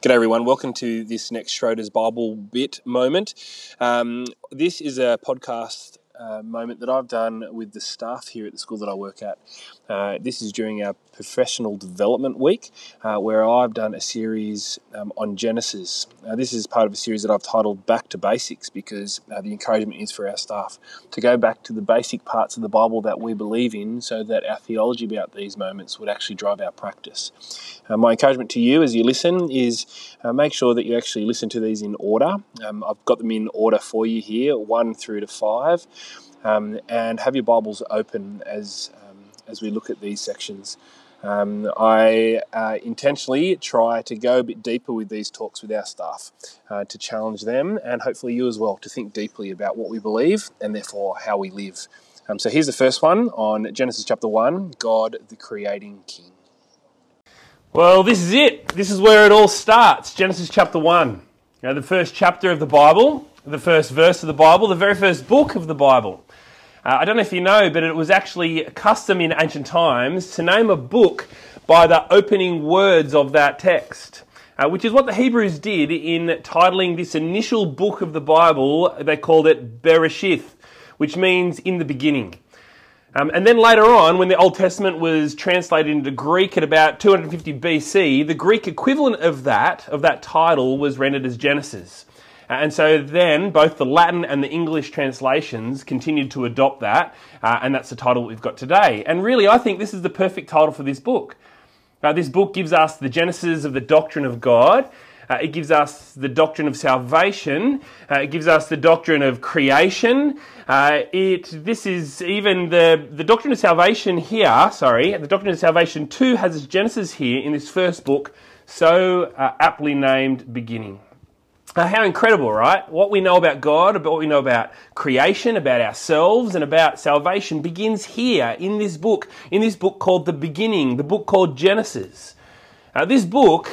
G'day everyone, welcome to this next Schroeder's Bible Bit moment. This is a podcast moment that I've done with the staff here at the school that I work at. This is during our professional development week where I've done a series on Genesis. This is part of a series that I've titled Back to Basics because the encouragement is for our staff to go back to the basic parts of the Bible that we believe in so that our theology about these moments would actually drive our practice. My encouragement to you as you listen is make sure that you actually listen to these in order. I've got them in order for you here, 1 through to 5, and have your Bibles open as we look at these sections. I intentionally try to go a bit deeper with these talks with our staff to challenge them and hopefully you as well to think deeply about what we believe and therefore how we live. So here's the first one on Genesis chapter 1, God the Creating King. Well, this is it. This is where it all starts, Genesis chapter 1. Now, the first chapter of the Bible, the first verse of the Bible, the very first book of the Bible. I don't know if you know, but it was actually a custom in ancient times to name a book by the opening words of that text, which is what the Hebrews did in titling this initial book of the Bible. They called it Bereshith, which means in the beginning. And then later on, when the Old Testament was translated into Greek at about 250 BC, the Greek equivalent of that title was rendered as Genesis. And so then both the Latin and the English translations continued to adopt that, and that's the title we've got today. And really, I think this is the perfect title for this book. This book gives us the genesis of the doctrine of God. It gives us the doctrine of salvation. It gives us the doctrine of creation. This is even the doctrine of salvation here, the doctrine of salvation too has its genesis here in this first book, so aptly named Beginning. How incredible, right? What we know about God, about what we know about creation, about ourselves, and about salvation begins here in this book called The Beginning, the book called Genesis. This book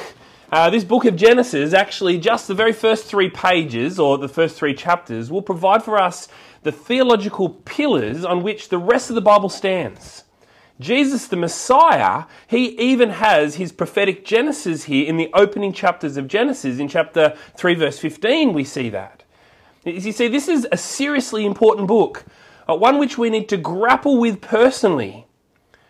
of Genesis, actually just the very first 3 pages, or the first 3 chapters, will provide for us the theological pillars on which the rest of the Bible stands. Jesus, the Messiah, He even has His prophetic genesis here in the opening chapters of Genesis. In chapter 3, verse 15, we see that. You see, this is a seriously important book, one which we need to grapple with personally.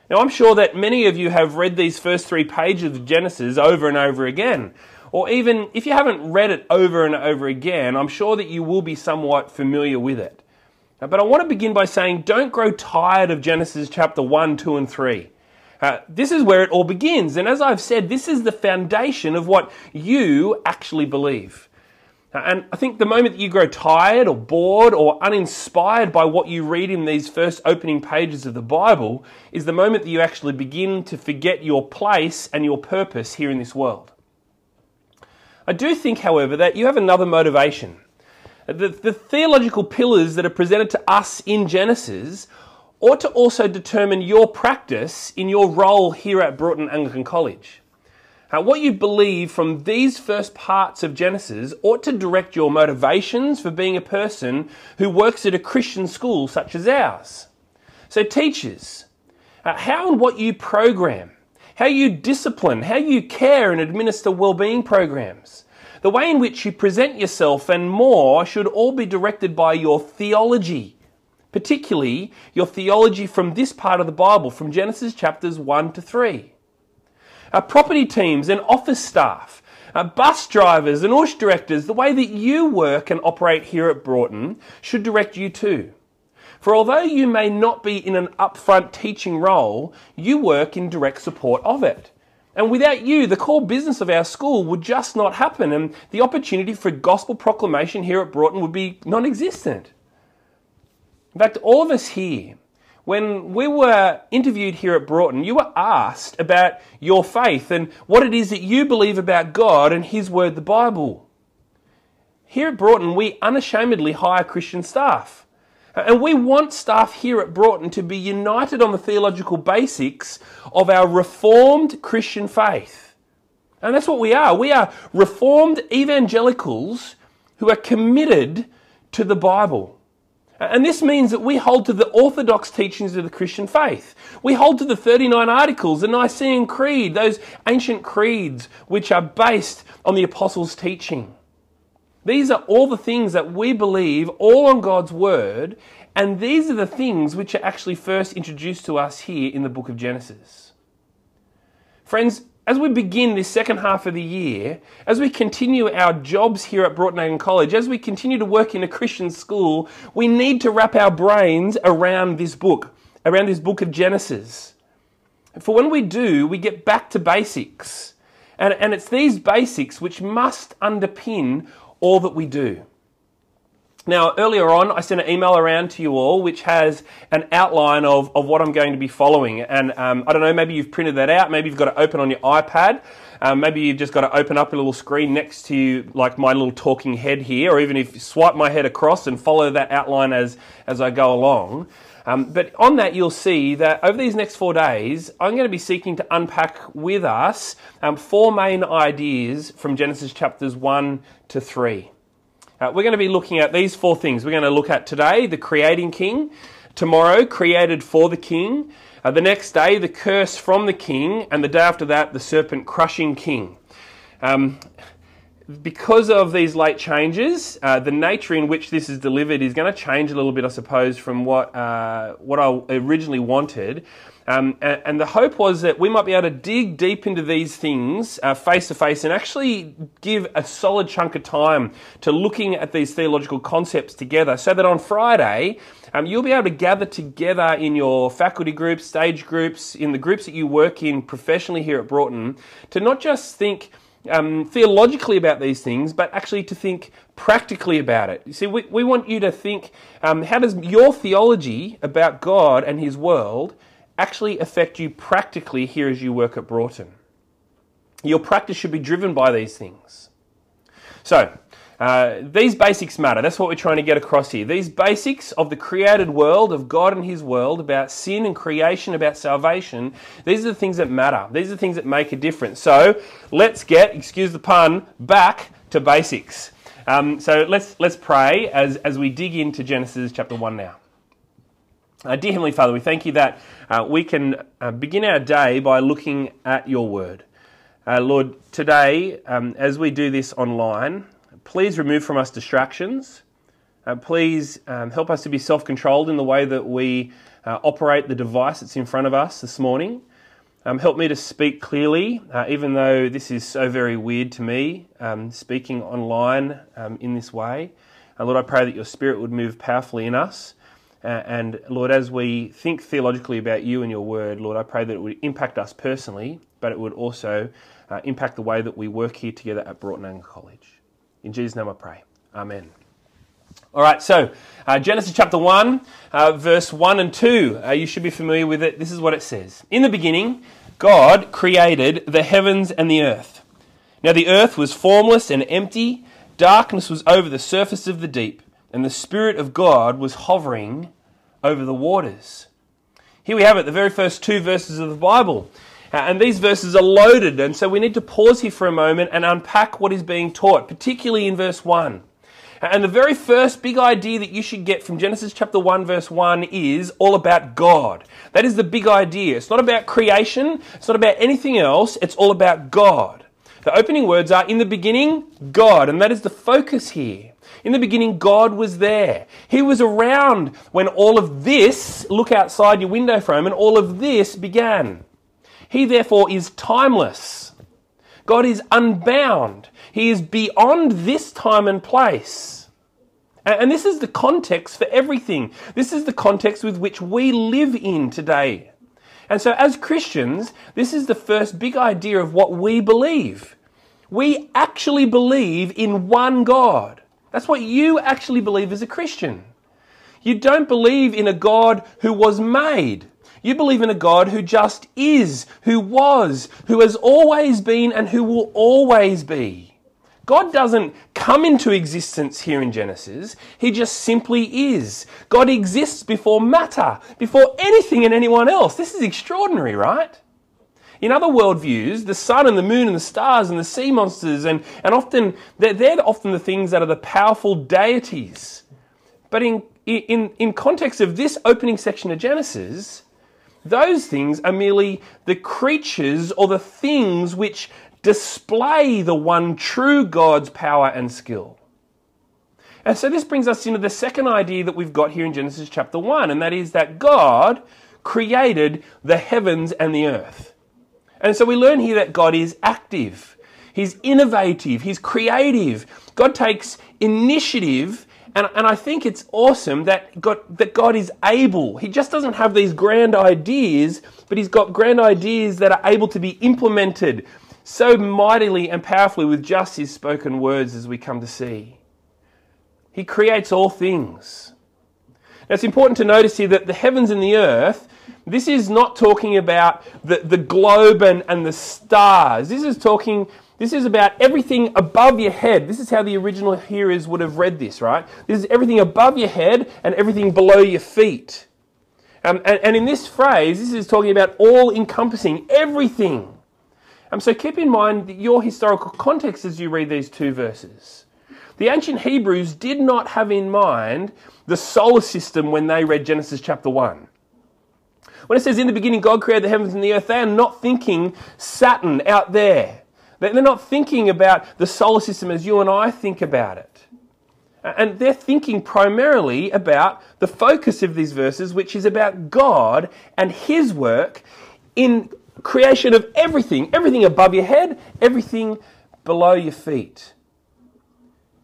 Now, I'm sure that many of you have read these first 3 pages of Genesis over and over again. Or even if you haven't read it over and over again, I'm sure that you will be somewhat familiar with it. But I want to begin by saying, don't grow tired of Genesis chapter 1, 2 and 3. This is where it all begins. And as I've said, this is the foundation of what you actually believe. And I think the moment that you grow tired or bored or uninspired by what you read in these first opening pages of the Bible is the moment that you actually begin to forget your place and your purpose here in this world. I do think, however, that you have another motivation. The theological pillars that are presented to us in Genesis ought to also determine your practice in your role here at Broughton Anglican College. What you believe from these first parts of Genesis ought to direct your motivations for being a person who works at a Christian school such as ours. So teachers, how and what you program, how you discipline, how you care and administer well-being programs, the way in which you present yourself and more should all be directed by your theology, particularly your theology from this part of the Bible, from Genesis chapters 1 to 3. Our property teams and office staff, bus drivers and Ush directors, the way that you work and operate here at Broughton should direct you too. For although you may not be in an upfront teaching role, you work in direct support of it. And without you, the core business of our school would just not happen, and the opportunity for gospel proclamation here at Broughton would be non-existent. In fact, all of us here, when we were interviewed here at Broughton, you were asked about your faith and what it is that you believe about God and His Word, the Bible. Here at Broughton, we unashamedly hire Christian staff. And we want staff here at Broughton to be united on the theological basics of our Reformed Christian faith. And that's what we are. We are Reformed evangelicals who are committed to the Bible. And this means that we hold to the orthodox teachings of the Christian faith. We hold to the 39 Articles, the Nicene Creed, those ancient creeds which are based on the Apostles' teaching. These are all the things that we believe, all on God's Word, and these are the things which are actually first introduced to us here in the book of Genesis. Friends, as we begin this second half of the year, as we continue our jobs here at Broughton Anglican College, as we continue to work in a Christian school, we need to wrap our brains around this book of Genesis. For when we do, we get back to basics, and it's these basics which must underpin all that we do. Now, earlier on, I sent an email around to you all which has an outline of what I'm going to be following. And I don't know, maybe you've printed that out, maybe you've got it open on your iPad, maybe you've just got to open up a little screen next to you, like my little talking head here, or even if you swipe my head across and follow that outline as I go along. But on that, you'll see that over these next 4 days, I'm going to be seeking to unpack with us 4 main ideas from Genesis chapters 1 to 3. We're going to be looking at these 4 things. We're going to look at today, the creating king; tomorrow, created for the king; the next day, the curse from the king; and the day after that, the serpent crushing king. Because of these late changes, the nature in which this is delivered is going to change a little bit, I suppose, from what I originally wanted. And the hope was that we might be able to dig deep into these things face to face and actually give a solid chunk of time to looking at these theological concepts together, so that on Friday you'll be able to gather together in your faculty groups, stage groups, in the groups that you work in professionally here at Broughton, to not just think theologically about these things, but actually to think practically about it. You see, we want you to think, how does your theology about God and His world actually affect you practically here as you work at Broughton? Your practice should be driven by these things. So, these basics matter. That's what we're trying to get across here. These basics of the created world, of God and His world, about sin and creation, about salvation, these are the things that matter. These are the things that make a difference. So let's get, excuse the pun, back to basics. So let's pray as we dig into Genesis chapter 1 now. Dear Heavenly Father, we thank you that we can begin our day by looking at your word. Lord, today, as we do this online, please remove from us distractions. Please help us to be self-controlled in the way that we operate the device that's in front of us this morning. Help me to speak clearly, even though this is so very weird to me, speaking online in this way. Lord, I pray that your Spirit would move powerfully in us. And Lord, as we think theologically about you and your word, Lord, I pray that it would impact us personally, but it would also impact the way that we work here together at Broughton Anglican College. In Jesus' name I pray. Amen. All right, so Genesis chapter 1, verse 1 and 2. You should be familiar with it. This is what it says. In the beginning, God created the heavens and the earth. Now the earth was formless and empty. Darkness was over the surface of the deep, and the Spirit of God was hovering over the waters. Here we have it, the very first 2 verses of the Bible. And these verses are loaded, and so we need to pause here for a moment and unpack what is being taught, particularly in verse 1. And the very first big idea that you should get from Genesis chapter 1, verse 1 is all about God. That is the big idea. It's not about creation. It's not about anything else. It's all about God. The opening words are, in the beginning, God, and that is the focus here. In the beginning, God was there. He was around when all of this, look outside your window frame, and all of this began. He, therefore, is timeless. God is unbound. He is beyond this time and place. And this is the context for everything. This is the context with which we live in today. And so as Christians, this is the first big idea of what we believe. We actually believe in one God. That's what you actually believe as a Christian. You don't believe in a God who was made. You believe in a God who just is, who was, who has always been, and who will always be. God doesn't come into existence here in Genesis. He just simply is. God exists before matter, before anything and anyone else. This is extraordinary, right? In other worldviews, the sun and the moon and the stars and the sea monsters, and often they're often the things that are the powerful deities. But in context of this opening section of Genesis, those things are merely the creatures or the things which display the one true God's power and skill. And so this brings us into the second idea that we've got here in Genesis chapter 1, and that is that God created the heavens and the earth. And so we learn here that God is active, He's innovative, He's creative. God takes initiative. And I think it's awesome that God is able. He just doesn't have these grand ideas, but He's got grand ideas that are able to be implemented so mightily and powerfully with just His spoken words, as we come to see. He creates all things. Now, it's important to notice here that the heavens and the earth, this is not talking about the globe and the stars. This is about everything above your head. This is how the original hearers would have read this, right? This is everything above your head and everything below your feet. And in this phrase, this is talking about all-encompassing, everything. So keep in mind your historical context as you read these two verses. The ancient Hebrews did not have in mind the solar system when they read Genesis chapter 1. When it says, in the beginning God created the heavens and the earth, they are not thinking Saturn out there. They're not thinking about the solar system as you and I think about it. And they're thinking primarily about the focus of these verses, which is about God and His work in creation of everything. Everything above your head, everything below your feet.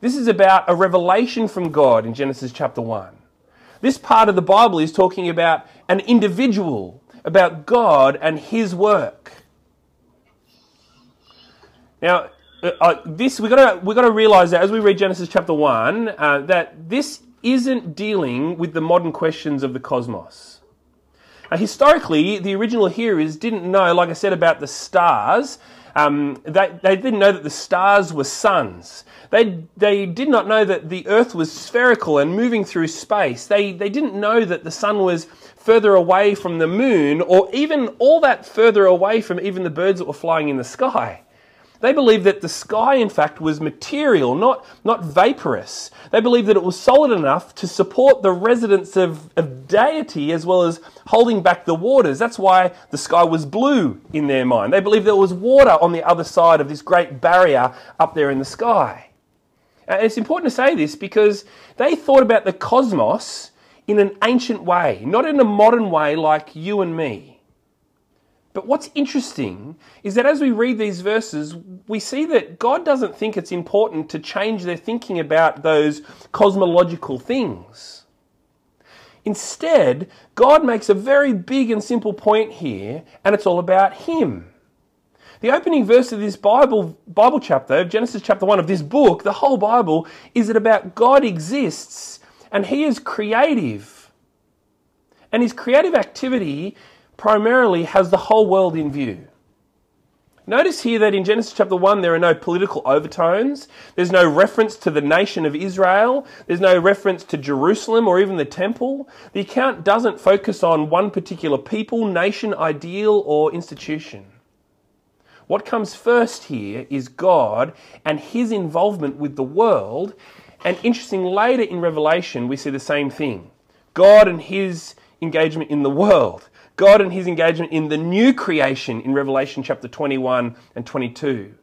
This is about a revelation from God in Genesis chapter 1. This part of the Bible is talking about an individual, about God and His work. Now, we've got to realize that as we read Genesis chapter 1, that this isn't dealing with the modern questions of the cosmos. Historically, the original hearers didn't know, like I said, about the stars. They didn't know that the stars were suns. They did not know that the earth was spherical and moving through space. They didn't know that the sun was further away from the moon, or even all that further away from even the birds that were flying in the sky. They believed that the sky, in fact, was material, not vaporous. They believed that it was solid enough to support the residence of deity as well as holding back the waters. That's why the sky was blue in their mind. They believed there was water on the other side of this great barrier up there in the sky. And it's important to say this because they thought about the cosmos in an ancient way, not in a modern way like you and me. But what's interesting is that as we read these verses, we see that God doesn't think it's important to change their thinking about those cosmological things. Instead, God makes a very big and simple point here, and it's all about Him. The opening verse of this Bible chapter, Genesis chapter 1 of this book, the whole Bible, is that about God exists, and He is creative. And His creative activity primarily has the whole world in view. Notice here that in Genesis chapter 1 there are no political overtones. There's no reference to the nation of Israel. There's no reference to Jerusalem or even the temple. The account doesn't focus on one particular people, nation, ideal or institution. What comes first here is God and His involvement with the world. And interesting, later in Revelation we see the same thing. God and His engagement in the world. God and His engagement in the new creation in Revelation chapter 21 and 22.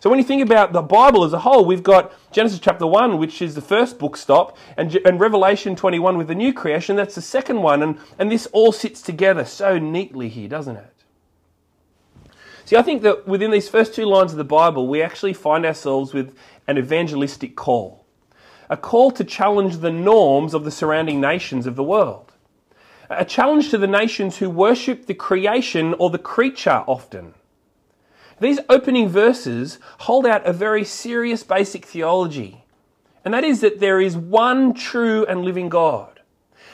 So when you think about the Bible as a whole, we've got Genesis chapter 1, which is the first book stop, and Revelation 21 with the new creation, that's the second one, and this all sits together so neatly here, doesn't it? See, I think that within these first two lines of the Bible, we actually find ourselves with an evangelistic call. A call to challenge the norms of the surrounding nations of the world. A challenge to the nations who worship the creation or the creature often. These opening verses hold out a very serious basic theology, and that is that there is one true and living God.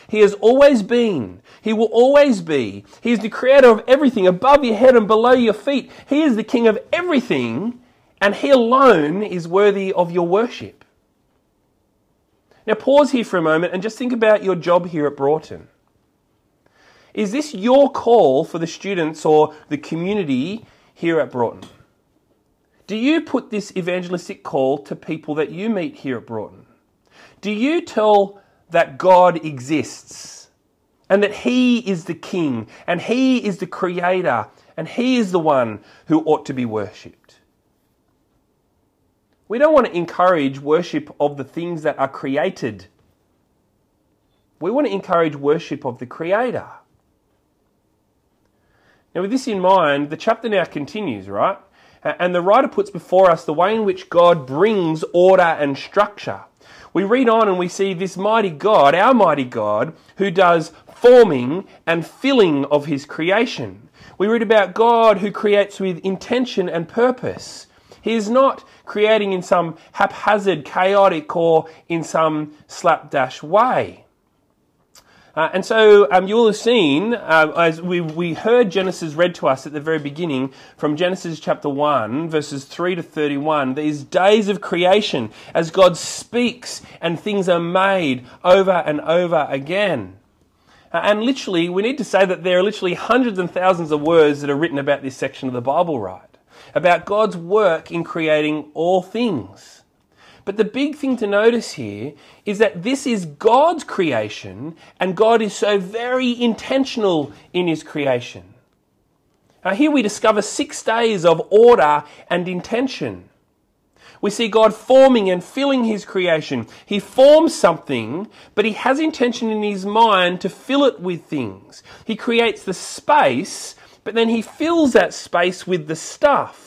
He has always been. He will always be. He is the creator of everything above your head and below your feet. He is the king of everything, and he alone is worthy of your worship. Now pause here for a moment and just think about your job here at Broughton. Is this your call for the students or the community here at Broughton? Do you put this evangelistic call to people that you meet here at Broughton? Do you tell that God exists, and that He is the King, and He is the Creator, and He is the one who ought to be worshipped? We don't want to encourage worship of the things that are created. We want to encourage worship of the Creator. Now, with this in mind, the chapter now continues, right? And the writer puts before us the way in which God brings order and structure. We read on and we see this mighty God, our mighty God, who does forming and filling of His creation. We read about God who creates with intention and purpose. He is not creating in some haphazard, chaotic, or in some slapdash way. And so you will have seen, as we heard Genesis read to us at the very beginning, from Genesis chapter 1, verses 3 to 31, these days of creation as God speaks and things are made over and over again. And literally, we need to say that there are literally hundreds and thousands of words that are written about this section of the Bible, right? About God's work in creating all things. But the big thing to notice here is that this is God's creation, and God is so very intentional in His creation. Now here we discover 6 days of order and intention. We see God forming and filling His creation. He forms something, but He has intention in His mind to fill it with things. He creates the space, but then He fills that space with the stuff.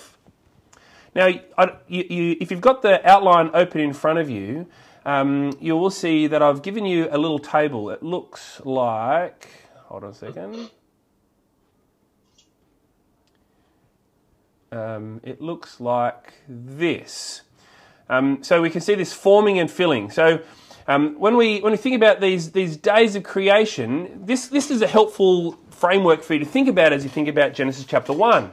Now, if you've got the outline open in front of you, you will see that I've given you a little table. It looks like, hold on a second. It looks like this. So we can see this forming and filling. So when we think about these days of creation, this is a helpful framework for you to think about as you think about Genesis chapter 1.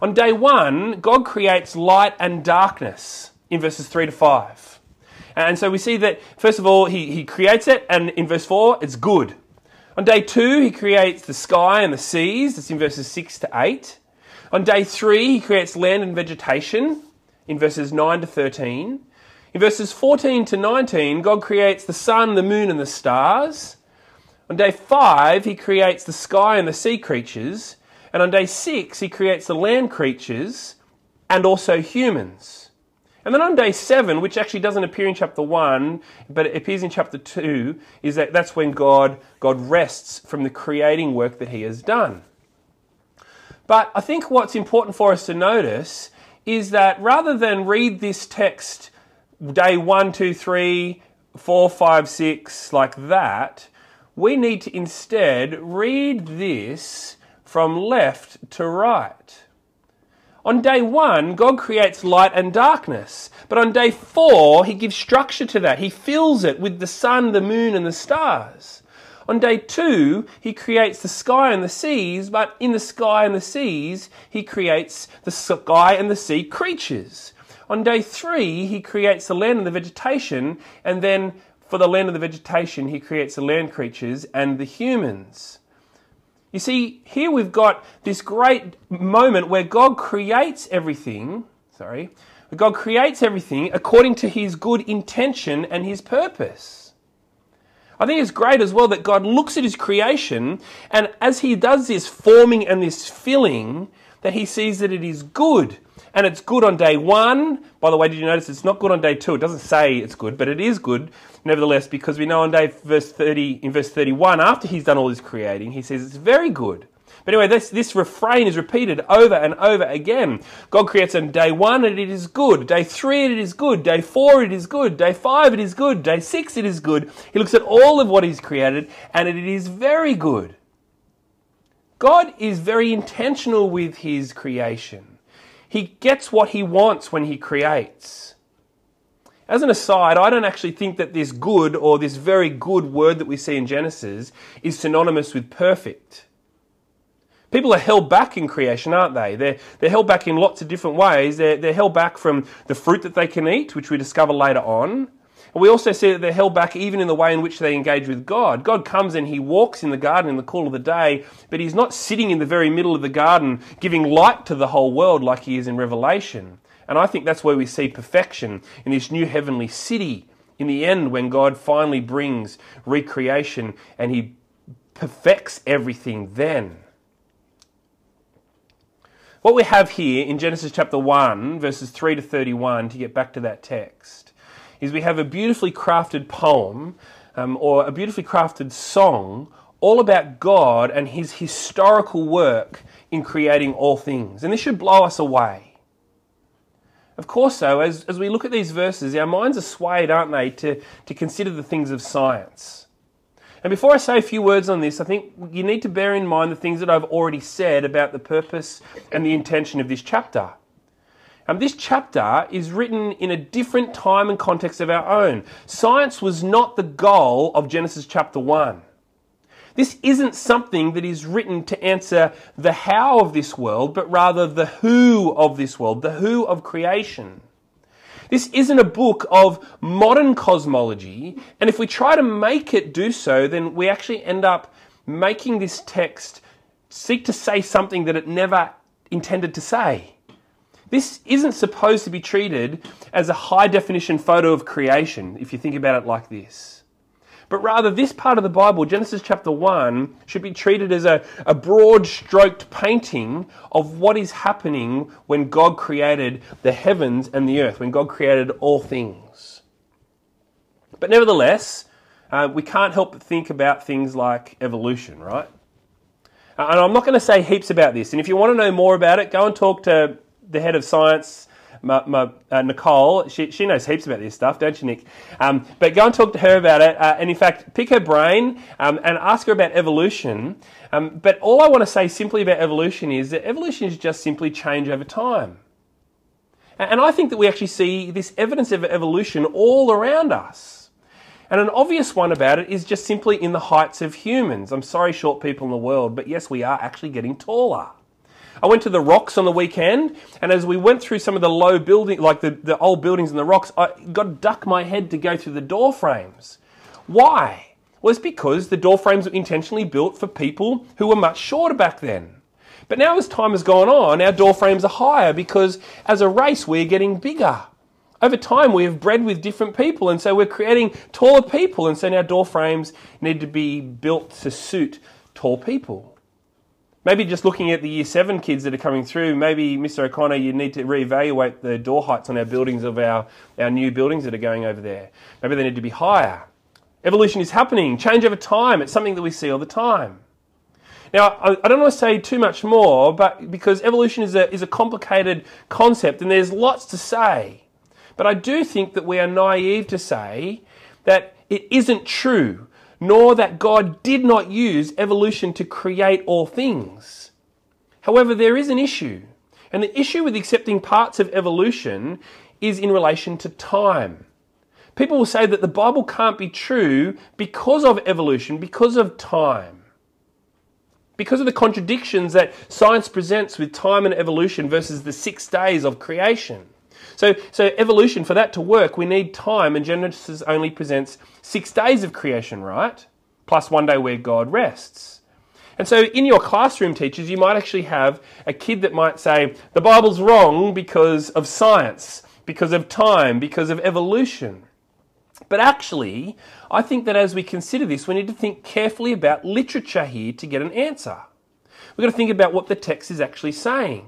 On day 1, God creates light and darkness in verses 3 to 5. And so we see that, first of all, he creates it, and in verse 4, it's good. On day 2, He creates the sky and the seas. That's in verses 6 to 8. On day 3, He creates land and vegetation in verses 9 to 13. In verses 14 to 19, God creates the sun, the moon, and the stars. On day 5, He creates the sky and the sea creatures. And on day 6, He creates the land creatures and also humans. And then on day 7, which actually doesn't appear in chapter 1, but it appears in chapter 2, is that that's when God rests from the creating work that He has done. But I think what's important for us to notice is that rather than read this text day 1, 2, 3, 4, 5, 6 like that, we need to instead read this from left to right. On day 1, God creates light and darkness, but on day 4, He gives structure to that. He fills it with the sun, the moon, and the stars. On day 2, He creates the sky and the seas, but in the sky and the seas, He creates the sky and the sea creatures. On day 3, He creates the land and the vegetation, and then for the land and the vegetation, He creates the land creatures and the humans. You see, here we've got this great moment where God creates everything, God creates everything according to His good intention and His purpose. I think it's great as well that God looks at His creation, and as He does this forming and this filling, that He sees that it is good. And it's good on day 1. By the way, did you notice it's not good on day 2? It doesn't say it's good, but it is good, nevertheless, because we know in verse 31, after He's done all His creating, He says it's very good. But anyway, this refrain is repeated over and over again. God creates on day one and it is good. Day three and it is good. Day four it is good. Day five it is good. Day six it is good. He looks at all of what he's created and it is very good. God is very intentional with his creation. He gets what he wants when he creates. As an aside, I don't actually think that this good or this very good word that we see in Genesis is synonymous with perfect. People are held back in creation, aren't they? They're held back in lots of different ways. They're held back from the fruit that they can eat, which we discover later on. And we also see that they're held back even in the way in which they engage with God. God comes and he walks in the garden in the cool of the day, but he's not sitting in the very middle of the garden giving light to the whole world like he is in Revelation. And I think that's where we see perfection in this new heavenly city in the end when God finally brings recreation and he perfects everything then. What we have here in Genesis chapter 1, verses 3 to 31, to get back to that text, is we have a beautifully crafted poem or a beautifully crafted song all about God and his historical work in creating all things. And this should blow us away. Of course, so, as we look at these verses, our minds are swayed, aren't they, to consider the things of science. And before I say a few words on this, I think you need to bear in mind the things that I've already said about the purpose and the intention of this chapter. This chapter is written in a different time and context of our own. Science was not the goal of Genesis chapter 1. This isn't something that is written to answer the how of this world, but rather the who of this world, the who of creation. This isn't a book of modern cosmology, and if we try to make it do so, then we actually end up making this text seek to say something that it never intended to say. This isn't supposed to be treated as a high-definition photo of creation, if you think about it like this. But rather, this part of the Bible, Genesis chapter 1, should be treated as a broad-stroked painting of what is happening when God created the heavens and the earth, when God created all things. But nevertheless, we can't help but think about things like evolution, right? And I'm not going to say heaps about this. And if you want to know more about it, go and talk to the head of science, Nicole. She knows heaps about this stuff, don't you, Nick? But go and talk to her about it, and in fact, pick her brain and ask her about evolution. But all I want to say simply about evolution is that evolution is just simply change over time. And I think that we actually see this evidence of evolution all around us. And an obvious one about it is just simply in the heights of humans. I'm sorry, short people in the world, but yes, we are actually getting taller. I went to the Rocks on the weekend, and as we went through some of the low buildings, like the old buildings in the Rocks, I got to duck my head to go through the door frames. Why? Well, it's because the door frames were intentionally built for people who were much shorter back then. But now as time has gone on, our door frames are higher because as a race we're getting bigger. Over time we have bred with different people, and so we're creating taller people, and so now door frames need to be built to suit tall people. Maybe just looking at the Year 7 kids that are coming through, maybe, Mr. O'Connor, you need to reevaluate the door heights on our buildings of our new buildings that are going over there. Maybe they need to be higher. Evolution is happening. Change over time. It's something that we see all the time. Now, I don't want to say too much more, but because evolution is a complicated concept and there's lots to say. But I do think that we are naive to say that it isn't true, nor that God did not use evolution to create all things. However, there is an issue, and the issue with accepting parts of evolution is in relation to time. People will say that the Bible can't be true because of evolution, because of time. Because of the contradictions that science presents with time and evolution versus the 6 days of creation. So evolution, for that to work, we need time, and Genesis only presents 6 days of creation, right? Plus 1 day where God rests. And so in your classroom, teachers, you might actually have a kid that might say, the Bible's wrong because of science, because of time, because of evolution. But actually, I think that as we consider this, we need to think carefully about literature here to get an answer. We've got to think about what the text is actually saying.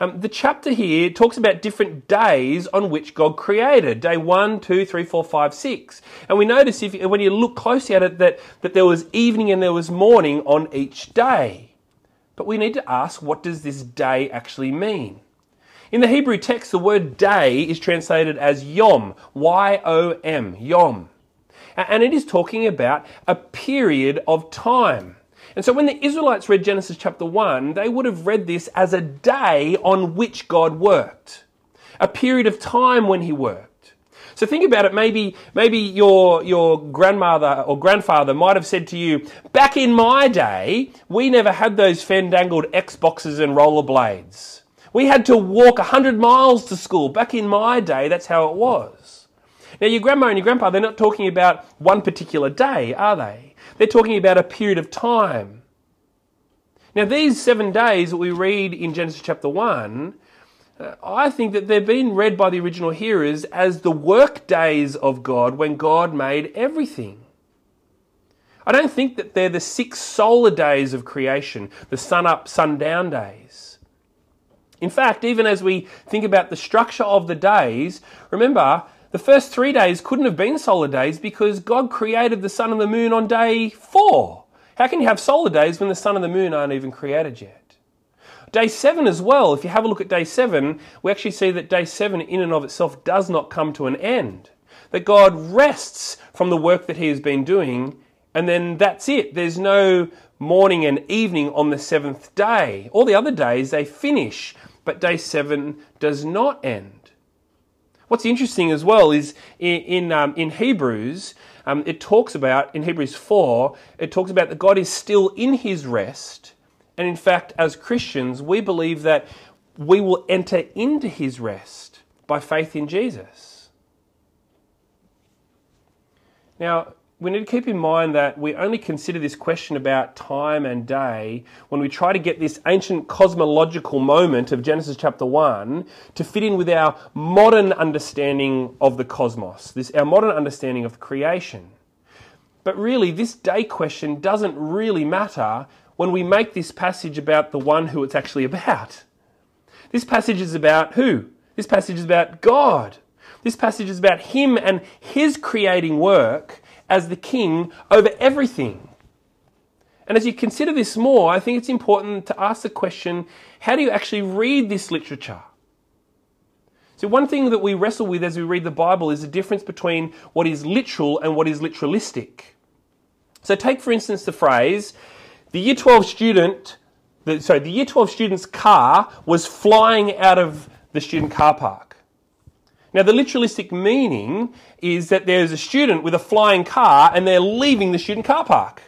The chapter here talks about different days on which God created. Day 1, 2, 3, 4, 5, 6. And we notice when you look closely at it that there was evening and there was morning on each day. But we need to ask, what does this day actually mean? In the Hebrew text, the word day is translated as yom, Y-O-M, yom. And it is talking about a period of time. And so when the Israelites read Genesis chapter 1, they would have read this as a day on which God worked, a period of time when he worked. So think about it, maybe your grandmother or grandfather might have said to you, back in my day, we never had those fandangled Xboxes and rollerblades. We had to walk 100 miles to school. Back in my day, that's how it was. Now your grandma and your grandpa, they're not talking about one particular day, are they? They're talking about a period of time. Now, these 7 days that we read in Genesis chapter 1, I think that they've been read by the original hearers as the work days of God when God made everything. I don't think that they're the 6 solar days of creation, the sun-up, sundown days. In fact, even as we think about the structure of the days, remember, the first 3 days couldn't have been solar days because God created the sun and the moon on day 4. How can you have solar days when the sun and the moon aren't even created yet? Day 7 as well, if you have a look at day 7, we actually see that day 7 in and of itself does not come to an end. That God rests from the work that he has been doing, and then that's it. There's no morning and evening on the 7th day. All the other days they finish, but day 7 does not end. What's interesting as well is in Hebrews, it talks about, in Hebrews 4, it talks about that God is still in his rest. And in fact, as Christians, we believe that we will enter into his rest by faith in Jesus. Now, we need to keep in mind that we only consider this question about time and day when we try to get this ancient cosmological moment of Genesis chapter 1 to fit in with our modern understanding of the cosmos, our modern understanding of creation. But really, this day question doesn't really matter when we make this passage about the one who it's actually about. This passage is about who? This passage is about God. This passage is about him and his creating work as the king over everything. And as you consider this more, I think it's important to ask the question, how do you actually read this literature? So one thing that we wrestle with as we read the Bible is the difference between what is literal and what is literalistic. So take, for instance, the phrase, the year 12 student's car was flying out of the student car park. Now, the literalistic meaning is that there's a student with a flying car and they're leaving the student car park.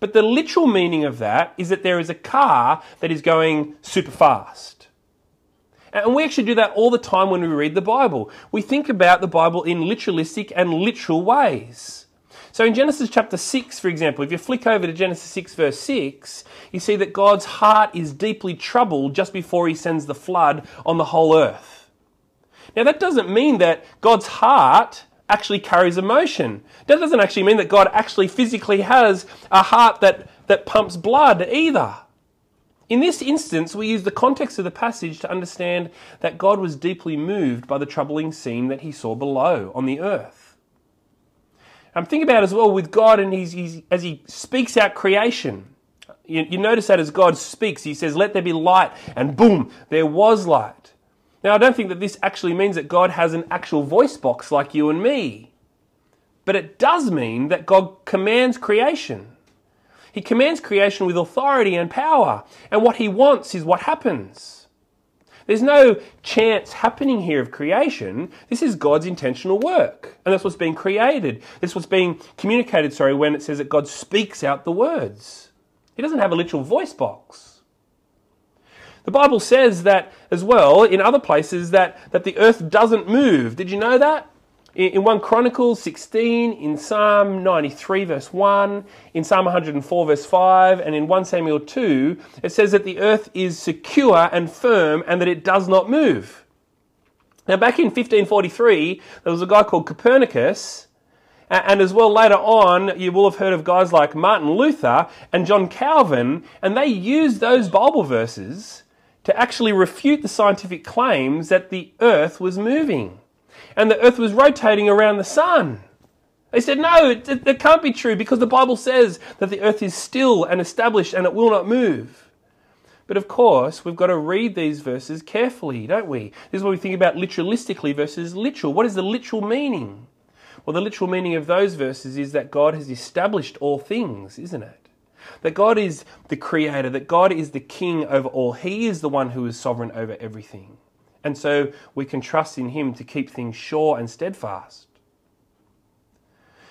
But the literal meaning of that is that there is a car that is going super fast. And we actually do that all the time when we read the Bible. We think about the Bible in literalistic and literal ways. So in Genesis chapter 6, for example, if you flick over to Genesis 6 verse 6, you see that God's heart is deeply troubled just before he sends the flood on the whole earth. Now, that doesn't mean that God's heart actually carries emotion. That doesn't actually mean that God actually physically has a heart that pumps blood either. In this instance, we use the context of the passage to understand that God was deeply moved by the troubling scene that he saw below on the earth. Think about as well with God and as he speaks out creation. You notice that as God speaks, he says, "Let there be light," and boom, there was light. Now, I don't think that this actually means that God has an actual voice box like you and me. But it does mean that God commands creation. He commands creation with authority and power. And what he wants is what happens. There's no chance happening here of creation. This is God's intentional work. And that's what's being created. That's what's being communicated, when it says that God speaks out the words. He doesn't have a literal voice box. The Bible says that as well in other places that the earth doesn't move. Did you know that? In 1 Chronicles 16, in Psalm 93 verse 1, in Psalm 104 verse 5, and in 1 Samuel 2, it says that the earth is secure and firm and that it does not move. Now back in 1543, there was a guy called Copernicus, and as well later on, you will have heard of guys like Martin Luther and John Calvin, and they used those Bible verses to actually refute the scientific claims that the earth was moving and the earth was rotating around the sun. They said, no, that can't be true because the Bible says that the earth is still and established and it will not move. But of course, we've got to read these verses carefully, don't we? This is what we think about literalistically versus literal. What is the literal meaning? Well, the literal meaning of those verses is that God has established all things, isn't it? That God is the creator, that God is the king over all. He is the one who is sovereign over everything. And so we can trust in him to keep things sure and steadfast.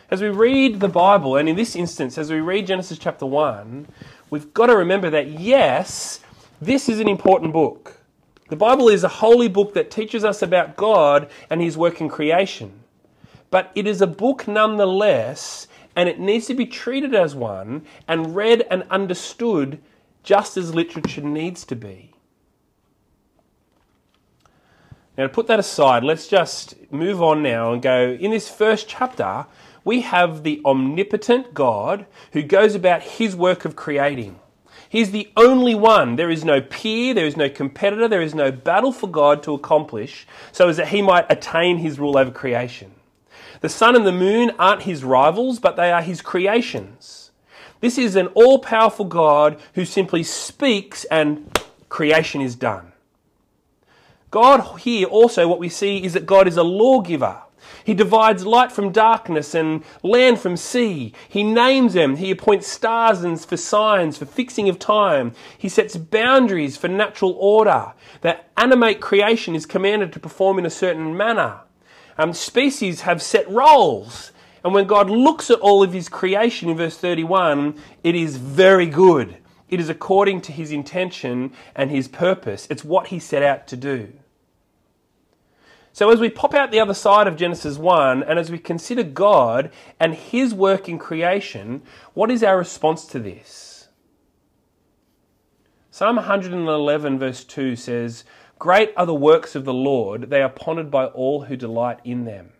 As we read the Bible, and in this instance, as we read Genesis chapter 1, we've got to remember that, yes, this is an important book. The Bible is a holy book that teaches us about God and his work in creation. But it is a book nonetheless, and it needs to be treated as one and read and understood just as literature needs to be. Now, to put that aside, let's just move on now and go, in this first chapter, we have the omnipotent God who goes about his work of creating. He's the only one. There is no peer, there is no competitor, there is no battle for God to accomplish so as that he might attain his rule over creation. The sun and the moon aren't his rivals, but they are his creations. This is an all-powerful God who simply speaks and creation is done. God here also, what we see is that God is a lawgiver. He divides light from darkness and land from sea. He names them. He appoints stars and for signs, for fixing of time. He sets boundaries for natural order that animate creation is commanded to perform in a certain manner. Species have set roles. And when God looks at all of his creation in verse 31, it is very good. It is according to his intention and his purpose. It's what he set out to do. So as we pop out the other side of Genesis 1, and as we consider God and his work in creation, what is our response to this? Psalm 111 verse 2 says, "Great are the works of the Lord, they are pondered by all who delight in them."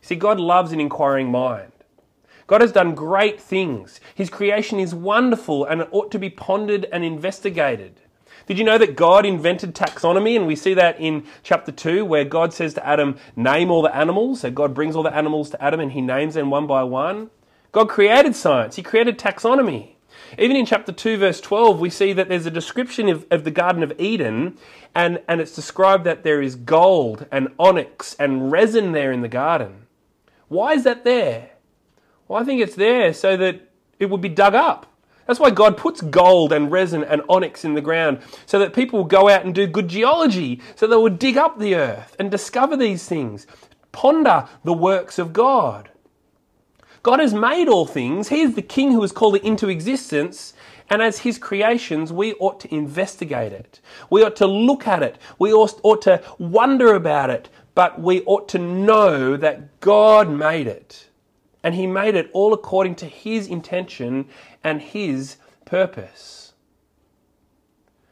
See, God loves an inquiring mind. God has done great things. His creation is wonderful and it ought to be pondered and investigated. Did you know that God invented taxonomy? And we see that in chapter 2 where God says to Adam, name all the animals. So God brings all the animals to Adam and he names them one by one. God created science. He created taxonomy. Even in chapter 2 verse 12 we see that there's a description of the Garden of Eden and it's described that there is gold and onyx and resin there in the garden. Why is that there? Well, I think it's there so that it would be dug up. That's why God puts gold and resin and onyx in the ground, so that people will go out and do good geology, so they will dig up the earth and discover these things. Ponder the works of God. God has made all things. He is the king who has called it into existence, and as his creations, we ought to investigate it. We ought to look at it. We ought to wonder about it, but we ought to know that God made it. And he made it all according to his intention and his purpose.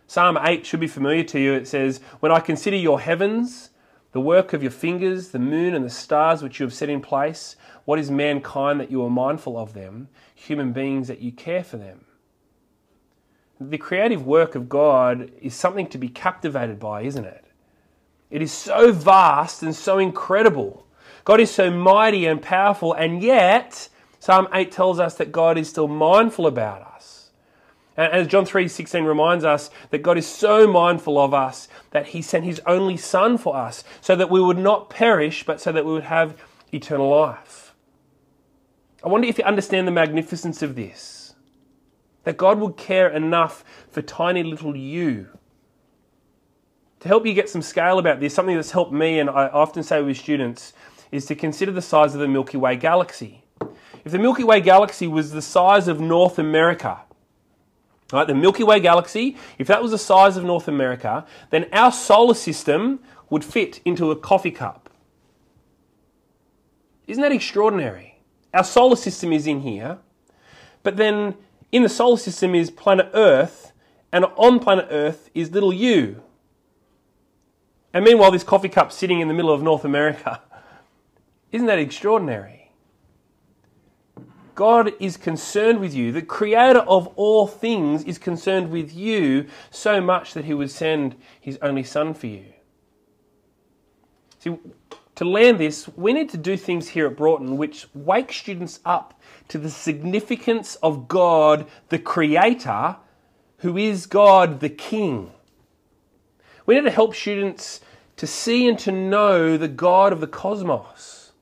Psalm 8 should be familiar to you. It says, "When I consider your heavens, the work of your fingers, the moon and the stars which you have set in place, what is mankind that you are mindful of them, human beings that you care for them?" The creative work of God is something to be captivated by, isn't it? It is so vast and so incredible. God is so mighty and powerful, and yet Psalm 8 tells us that God is still mindful about us. And as John 3:16 reminds us, that God is so mindful of us that he sent his only son for us so that we would not perish, but so that we would have eternal life. I wonder if you understand the magnificence of this, that God would care enough for tiny little you. To help you get some scale about this, something that's helped me and I often say with students, is to consider the size of the Milky Way galaxy. If the Milky Way galaxy was the size of North America, right, the Milky Way galaxy, if that was the size of North America, then our solar system would fit into a coffee cup. Isn't that extraordinary? Our solar system is in here, but then in the solar system is planet Earth, and on planet Earth is little you. And meanwhile, this coffee cup's sitting in the middle of North America. Isn't that extraordinary? God is concerned with you. The creator of all things is concerned with you so much that he would send his only son for you. See, to land this, we need to do things here at Broughton which wake students up to the significance of God, the creator, who is God the King. We need to help students to see and to know the God of the cosmos.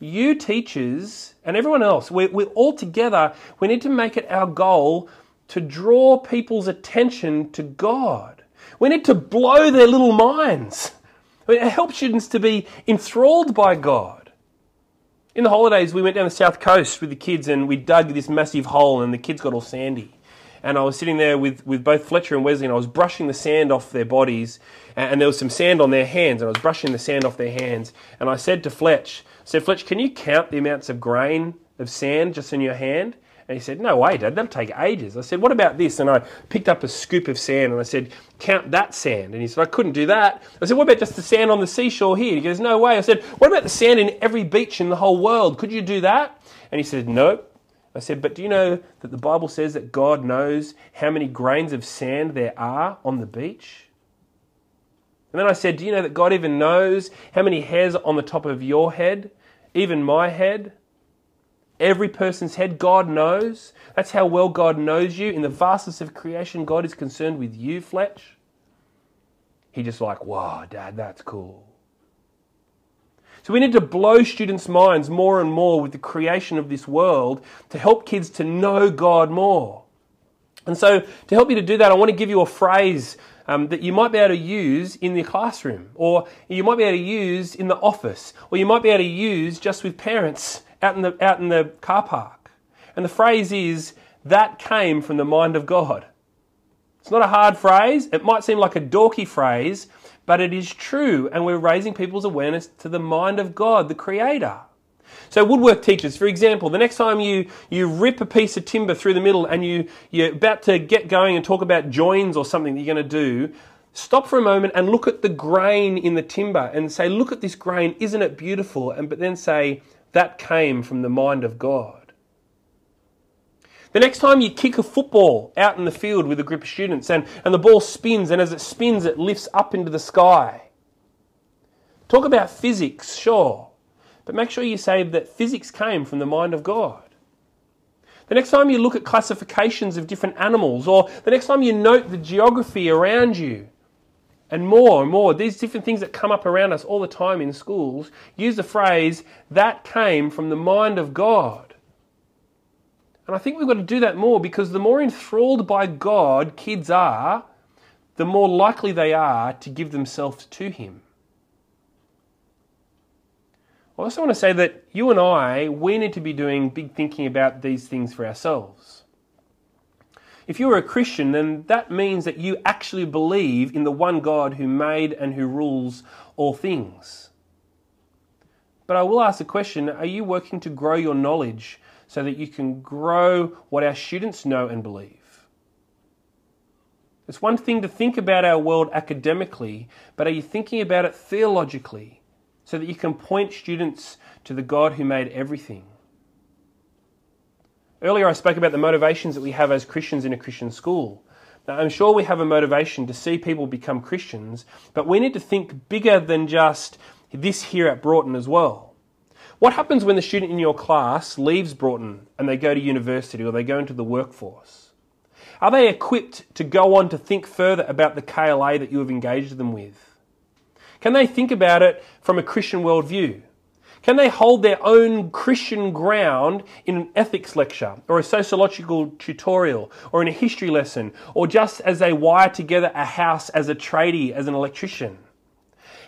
You teachers and everyone else, we're all together, we need to make it our goal to draw people's attention to God. We need to blow their little minds. We need to help students to be enthralled by God. In the holidays, we went down the south coast with the kids and we dug this massive hole and the kids got all sandy. And I was sitting there with both Fletcher and Wesley and I was brushing the sand off their bodies and there was some sand on their hands and I was brushing the sand off their hands. And I said to Fletch, can you count the amounts of grain of sand just in your hand? And he said, no way, Dad, that'll take ages. I said, what about this? And I picked up a scoop of sand and I said, count that sand. And he said, I couldn't do that. I said, what about just the sand on the seashore here? He goes, no way. I said, what about the sand in every beach in the whole world? Could you do that? And he said, nope. I said, but do you know that the Bible says that God knows how many grains of sand there are on the beach? And then I said, do you know that God even knows how many hairs are on the top of your head, even my head? Every person's head, God knows. That's how well God knows you. In the vastness of creation, God is concerned with you, Fletch. He just like, wow, Dad, that's cool. So we need to blow students' minds more and more with the creation of this world to help kids to know God more. And so to help you to do that, I want to give you a phrase that you might be able to use in the classroom, or you might be able to use in the office, or you might be able to use just with parents out in the car park. And the phrase is, that came from the mind of God. It's not a hard phrase. It might seem like a dorky phrase, but it is true. And we're raising people's awareness to the mind of God, the Creator. So woodwork teachers, for example, the next time you rip a piece of timber through the middle and you're about to get going and talk about joins or something that you're going to do, stop for a moment and look at the grain in the timber and say, look at this grain, isn't it beautiful? But then say, that came from the mind of God. The next time you kick a football out in the field with a group of students and the ball spins, and as it spins, it lifts up into the sky. Talk about physics, sure, but make sure you say that physics came from the mind of God. The next time you look at classifications of different animals, or the next time you note the geography around you, and more, these different things that come up around us all the time in schools, use the phrase, that came from the mind of God. And I think we've got to do that more, because the more enthralled by God kids are, the more likely they are to give themselves to Him. I also want to say that you and I, we need to be doing big thinking about these things for ourselves. If you are a Christian, then that means that you actually believe in the one God who made and who rules all things. But I will ask the question, are you working to grow your knowledge so that you can grow what our students know and believe? It's one thing to think about our world academically, but are you thinking about it theologically so that you can point students to the God who made everything? Earlier I spoke about the motivations that we have as Christians in a Christian school. Now I'm sure we have a motivation to see people become Christians, but we need to think bigger than just this here at Broughton as well. What happens when the student in your class leaves Broughton and they go to university or they go into the workforce? Are they equipped to go on to think further about the KLA that you have engaged them with? Can they think about it from a Christian worldview? Can they hold their own Christian ground in an ethics lecture or a sociological tutorial or in a history lesson or just as they wire together a house as a tradie, as an electrician?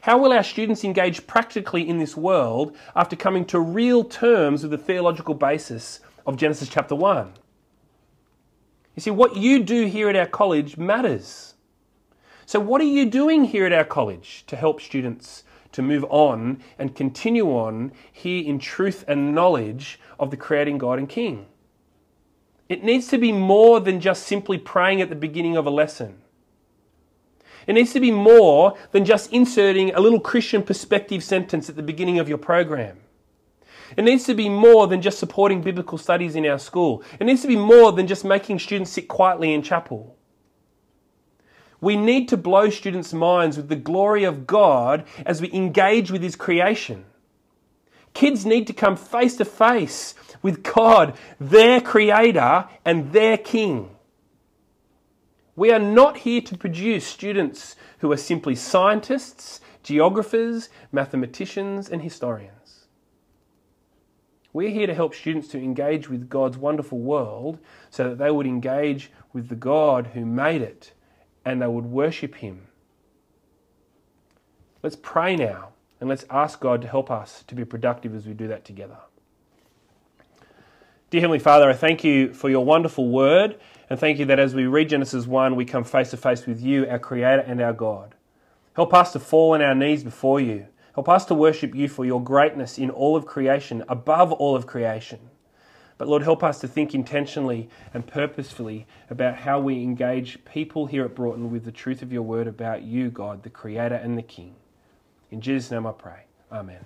How will our students engage practically in this world after coming to real terms with the theological basis of Genesis chapter 1? You see, what you do here at our college matters. So what are you doing here at our college to help students to move on and continue on here in truth and knowledge of the creating God and King? It needs to be more than just simply praying at the beginning of a lesson. It needs to be more than just inserting a little Christian perspective sentence at the beginning of your program. It needs to be more than just supporting biblical studies in our school. It needs to be more than just making students sit quietly in chapel. We need to blow students' minds with the glory of God as we engage with His creation. Kids need to come face to face with God, their Creator and their King. We are not here to produce students who are simply scientists, geographers, mathematicians, and historians. We're here to help students to engage with God's wonderful world so that they would engage with the God who made it and they would worship Him. Let's pray now and let's ask God to help us to be productive as we do that together. Dear Heavenly Father, I thank you for your wonderful word, and thank you that as we read Genesis 1, we come face to face with you, our Creator and our God. Help us to fall on our knees before you. Help us to worship you for your greatness in all of creation, above all of creation. But Lord, help us to think intentionally and purposefully about how we engage people here at Broughton with the truth of your word about you, God, the Creator and the King. In Jesus' name I pray. Amen.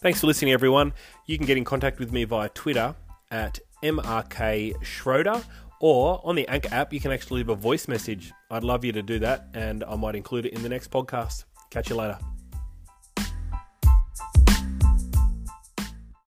Thanks for listening, everyone. You can get in contact with me via Twitter at @MRK Schroeder, or on the Anchor app, you can actually leave a voice message. I'd love you to do that, and I might include it in the next podcast. Catch you later.